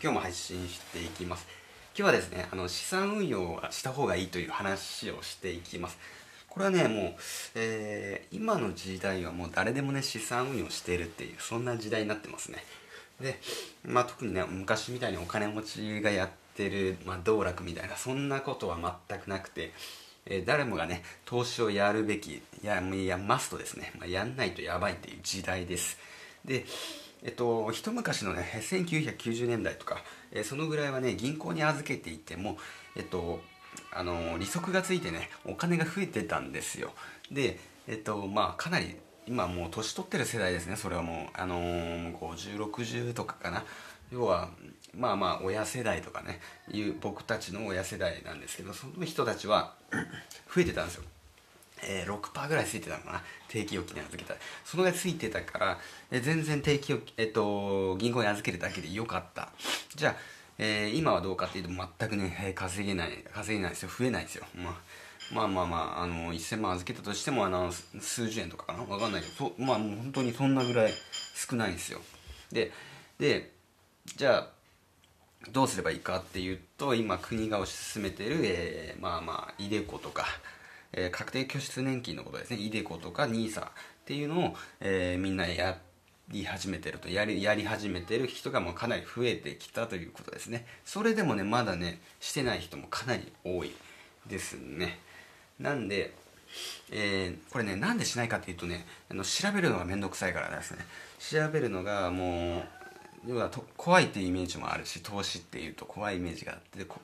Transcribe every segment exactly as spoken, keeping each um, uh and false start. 今日も配信していきます。今日はですね、あの資産運用はした方がいいという話をしていきます。これはね、もう、えー、今の時代はもう誰でもね、資産運用しているっていう、そんな時代になってますね。で、まあ特にね、昔みたいにお金持ちがやってる、まあ、道楽みたいな、そんなことは全くなくて、えー、誰もがね、投資をやるべき、や、いや、マストですね。まあ、やんないとやばいっていう時代です。で、えっと、一昔のね、せんきゅうひゃくきゅうじゅうねんだいとか、えー、そのぐらいはね、銀行に預けていても、えっと、あの利息がついてね、お金が増えてたんですよ。で、えっとまあ、かなり今もう年取ってる世代ですね。それはもう、あのー、ごじゅう、ろくじゅうとかかな。要はまあまあ親世代とかね、いう僕たちの親世代なんですけど、その人たちは増えてたんですよ。えー、ろくパーセント ぐらいついてたのかな、定期預金に預けたら。そのぐらいついてたから、えー、全然定期預金、えっと、銀行に預けるだけでよかった。じゃあえー、今はどうかっていうと、全くね、稼げない、稼げないですよ。増えないですよ。まあ、まあまあまあ、あの、いっせんまん預けたとしても、あの、数十円とかかな、わかんないけど、まあもう本当にそんなぐらい少ないんですよ。で、で、じゃあ、どうすればいいかっていうと、今国が推し進めている、えー、まあまあ、イデコとか、えー、確定拠出年金のことですね。イデコとかニーサっていうのを、えー、みんなやって、言い始めてるとやり、やり始めてる人がもうかなり増えてきたということですね。それでもね、まだね、してない人もかなり多いですね。なんで、えー、これね、なんでしないかっていうとね、あの調べるのがめんどくさいからですね。調べるのがもう、要はと怖いっていうイメージもあるし、投資っていうと怖いイメージがあって、こ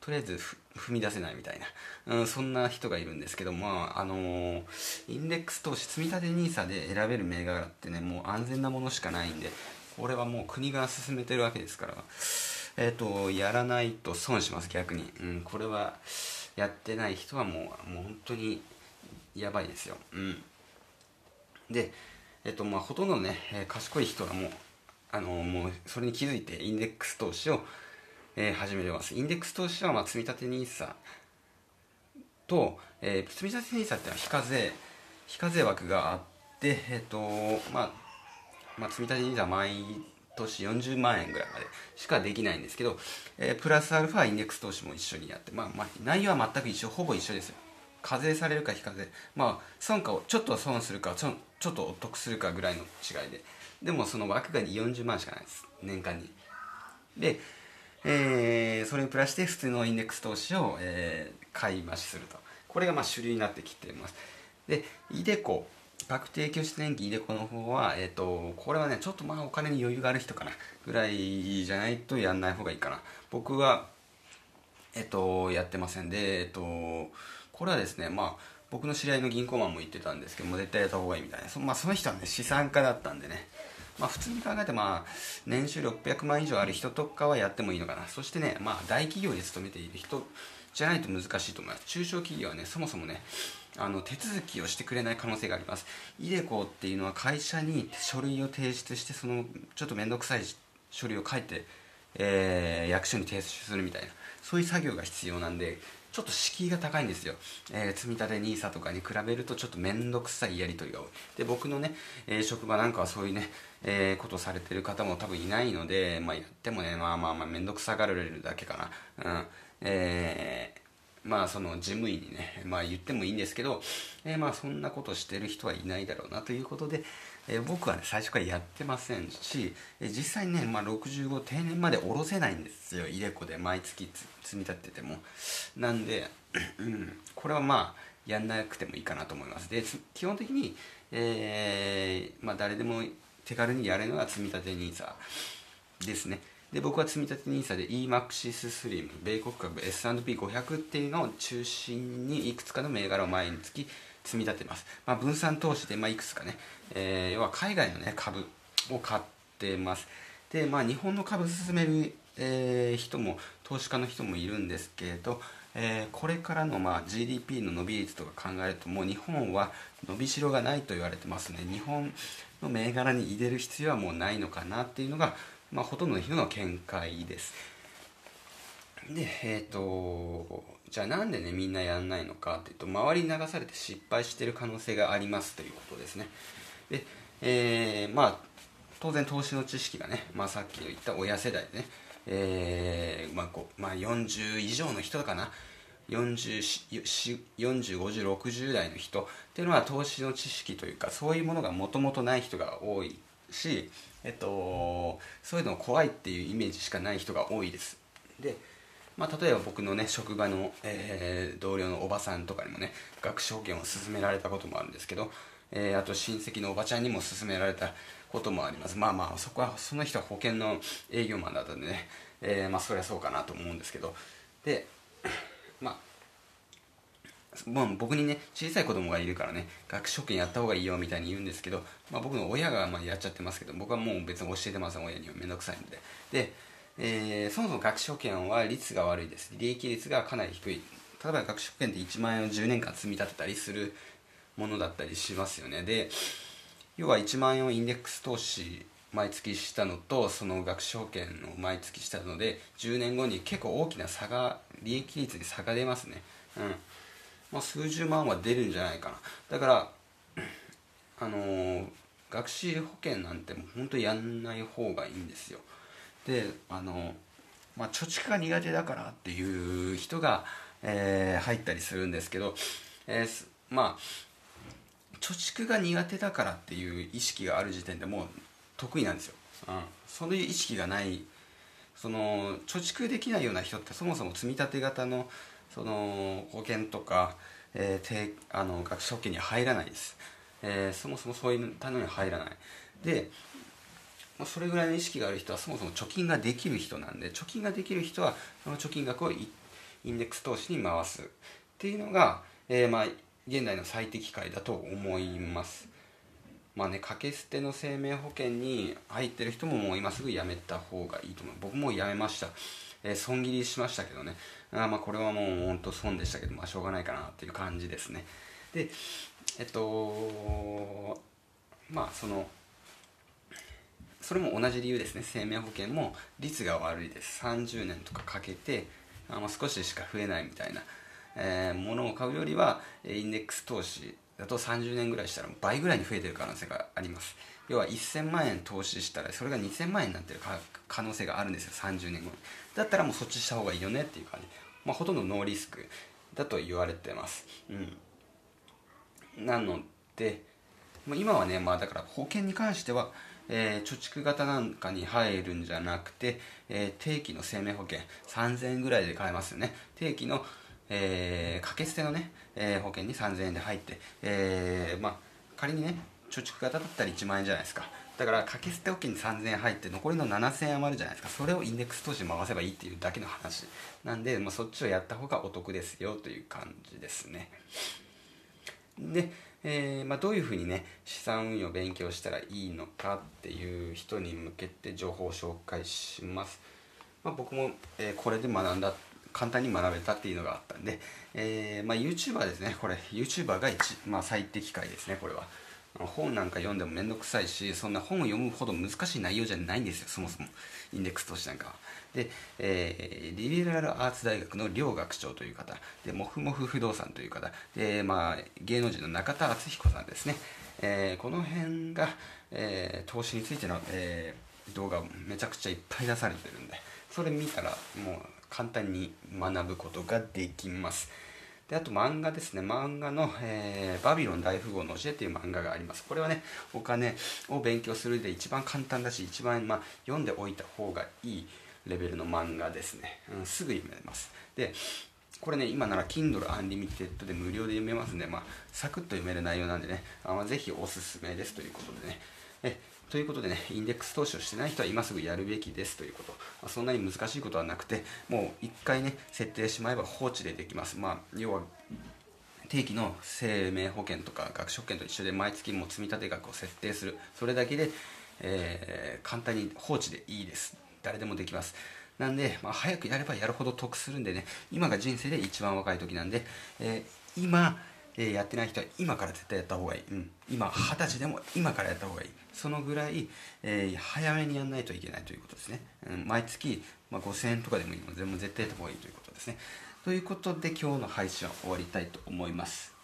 とりあえずふ踏み出せないみたいな、うん、そんな人がいるんですけど、まああのー、インデックス投資積み立て ニーサ で選べる銘柄ってね、もう安全なものしかないんで、これはもう国が進めてるわけですから、えー、とやらないと損します。逆に、うん、これはやってない人はもう、もう本当にやばいですよ。うん、で、えーとまあ、ほとんどね、賢い人はもうあのもうそれに気づいてインデックス投資を、えー、始めてます。インデックス投資は、まあ、積立 ニーサ と、えー、積立 ニーサ ってのは非課税非課税枠があって、えーとまあまあ、積立 ニーサ は毎年よんじゅうまんえんぐらいまでしかできないんですけど、えー、プラスアルファインデックス投資も一緒にやって、まあまあ、内容は全く一緒、ほぼ一緒ですよ。課税されるか非課税、まあ、損かをちょっと損するかちょ、ちょっとお得するかぐらいの違いで。でもその枠がよんじゅうまんしかないです、年間に。で、えー、それにプラスして普通のインデックス投資を、えー、買い増しすると。これがまあ主流になってきています。で、イデコ、確定拠出年金イデコの方は、えーと、これはね、ちょっとまあお金に余裕がある人かな、ぐらいじゃないとやんない方がいいかな。僕は、えっと、やってませんで、えっと、これはですね、まあ、僕の知り合いの銀行マンも言ってたんですけども、絶対やった方がいいみたいな。そ、まあ、その人はね、資産家だったんでね、まあ、普通に考えて、まあ、年収ろっぴゃくまん以上ある人とかはやってもいいのかな。そしてね、まあ、大企業に勤めている人じゃないと難しいと思います。中小企業はね、そもそもね、あの手続きをしてくれない可能性があります。イデコっていうのは会社に書類を提出して、そのちょっと面倒くさい書類を書いて、えー、役所に提出するみたいな、そういう作業が必要なんで、ちょっと敷居が高いんですよ。えー、積立 ニーサ とかに比べるとちょっと面倒くさいやり取りが多い。で、僕のね、えー、職場なんかはそういうね、えー、ことをされてる方も多分いないので、まあ、やってもね、まあまあまあ面倒くさがられるだけかな。うん、えー、まあその事務員にね、まあ言ってもいいんですけど、えー、まあそんなことしてる人はいないだろうなということで、えー、僕はね、最初からやってませんし、えー、実際ね、まあ、ろくじゅうご定年まで下ろせないんですよ、イデコで毎月積み立てても。なんで、うん、これはまあやんなくてもいいかなと思います。で、基本的に、えーまあ、誰でも手軽にやれるのが積み立て ニーサ ですね。で、僕は積み立て ニーサ で イーマックススリム、米国株 エスアンドピーごひゃく っていうのを中心にいくつかの銘柄を毎月積み立てます。まあ、分散投資で、まあ、いくつかね、えー、要は海外の、ね、株を買ってます。で、まあ、日本の株進める、えー、人も投資家の人もいるんですけど、えー、これからの、まあ、ジーディーピー の伸び率とか考えると、もう日本は伸びしろがないと言われてますね。日本の銘柄に入れる必要はもうないのかなっていうのが、まあ、ほとんどの人の見解です。で、えーと、じゃあなんでね、みんなやんないのかっていうと、周りに流されて失敗している可能性がありますということですね。で、えー、まあ当然投資の知識がね、まあ、さっき言った親世代でね、えーまあこうまあ、よんじゅう以上の人かな、よんじゅう、ごじゅう、ろくじゅうだいの人っていうのは投資の知識というかそういうものがもともとない人が多いし、えっと、そういうの怖いっていうイメージしかない人が多いです。で、まあ、例えば僕のね職場の、えー、同僚のおばさんとかにもね学資保険を勧められたこともあるんですけど、えー、あと親戚のおばちゃんにも勧められたこともあります。まあまあそこはその人は保険の営業マンだったんでね、えー、まあそりゃそうかなと思うんですけど、でまあ、まあ僕にね小さい子供がいるからね学資保険やった方がいいよみたいに言うんですけど、まあ、僕の親がまあやっちゃってますけど僕はもう別に教えてません。親にはめんどくさいので。で、えー、そもそも学資保険は率が悪いです。利益率がかなり低い。例えば学資保険っていちまん円をじゅうねんかん積み立てたりするものだったりしますよね。で、要はいちまん円をインデックス投資毎月したのとその学資保険を毎月したのでじゅうねんごに結構大きな差が利益率に差が出ますね。うん、まあ、数十万は出るんじゃないかな。だからあのー、学資保険なんてもう本当にやんない方がいいんですよ。で、あのーまあ、貯蓄が苦手だからっていう人が、えー、入ったりするんですけど、えー、まあ貯蓄が苦手だからっていう意識がある時点でもう得意なんですよ。うん、そういう意識がない、その貯蓄できないような人ってそもそも積み立て型のその保険とか、えー、あの学資保険に入らないです、えー、そもそもそういうために入らないで、それぐらいの意識がある人はそもそも貯金ができる人なんで、貯金ができる人はその貯金額をインデックス投資に回すっていうのが、えー、まあ現代の最適解だと思います。まあね、掛け捨ての生命保険に入ってる人ももう今すぐ辞めた方がいいと思う。僕も辞めました。えー、損切りしましたけどね。あまあこれはもう本当損でしたけど、まあしょうがないかなっていう感じですね。で、えっと、まあその、それも同じ理由ですね。生命保険も率が悪いです。さんじゅうねんとかかけて、あまあ少ししか増えないみたいな、えー、ものを買うよりは、インデックス投資、だとさんじゅうねんぐらいしたら倍ぐらいに増えてる可能性があります。要はせんまんえん投資したらそれがにせんまんえんになってる可能性があるんですよ、さんじゅうねんごに。だったらもうそっちした方がいいよねっていう感じ、まあ、ほとんどノーリスクだと言われてます。うん、なので今はね、まあ、だから保険に関しては、えー、貯蓄型なんかに入るんじゃなくて、えー、定期の生命保険さんぜんえんぐらいで買えますよね。定期のえー、掛け捨てのね、えー、保険にさんぜんえんで入って、えー、まあ仮にね貯蓄型だったらいちまん円じゃないですか。だから掛け捨て保険にさんぜんえん入って残りのななせんえん余るじゃないですか。それをインデックス投資に回せばいいっていうだけの話なんで、まあ、そっちをやった方がお得ですよという感じですね。で、えーまあ、どういうふうにね資産運用を勉強したらいいのかっていう人に向けて情報を紹介します。まあ、僕も、えー、これで学んだ簡単に学べたっていうのがあったんで、えーまあ、YouTuber ですね。これ YouTuber が一、まあ、最適解ですね。これは本なんか読んでもめんどくさいし、そんな本を読むほど難しい内容じゃないんですよ、そもそもインデックス投資なんかは。で、えー、リベラルアーツ大学の両学長という方で、モフモフ不動産という方で、まあ、芸能人の中田敦彦さんですね。えー、この辺が、えー、投資についての、えー、動画をめちゃくちゃいっぱい出されてるんで、それ見たらもう簡単に学ぶことができます。で、あと漫画ですね。漫画の、えー、バビロン大富豪の教えという漫画があります。これはねお金を勉強するで一番簡単だし一番、まあ、読んでおいた方がいいレベルの漫画ですね。うん、すぐ読めます。でこれね今なら Kindle Unlimited で無料で読めますんで、まあ、サクッと読める内容なんでね、あ、まあ、ぜひおすすめですということでね。えということでね、インデックス投資をしてない人は今すぐやるべきですということ。まあ、そんなに難しいことはなくて、もう一回ね、設定しまえば放置でできます。まあ、要は、定期の生命保険とか学資保険と一緒で毎月もう積立額を設定する。それだけで、えー、簡単に放置でいいです。誰でもできます。なんで、まあ、早くやればやるほど得するんでね、今が人生で一番若い時なんで、えー、今、えー、やってない人は今から絶対やった方がいい。うん、今はたちでも今からやった方がいい。そのぐらい、えー、早めにやんないといけないということですね。うん、毎月、まあ、ごせんえんとかでもいいので、もう絶対やった方がいいということですね。ということで今日の配信は終わりたいと思います。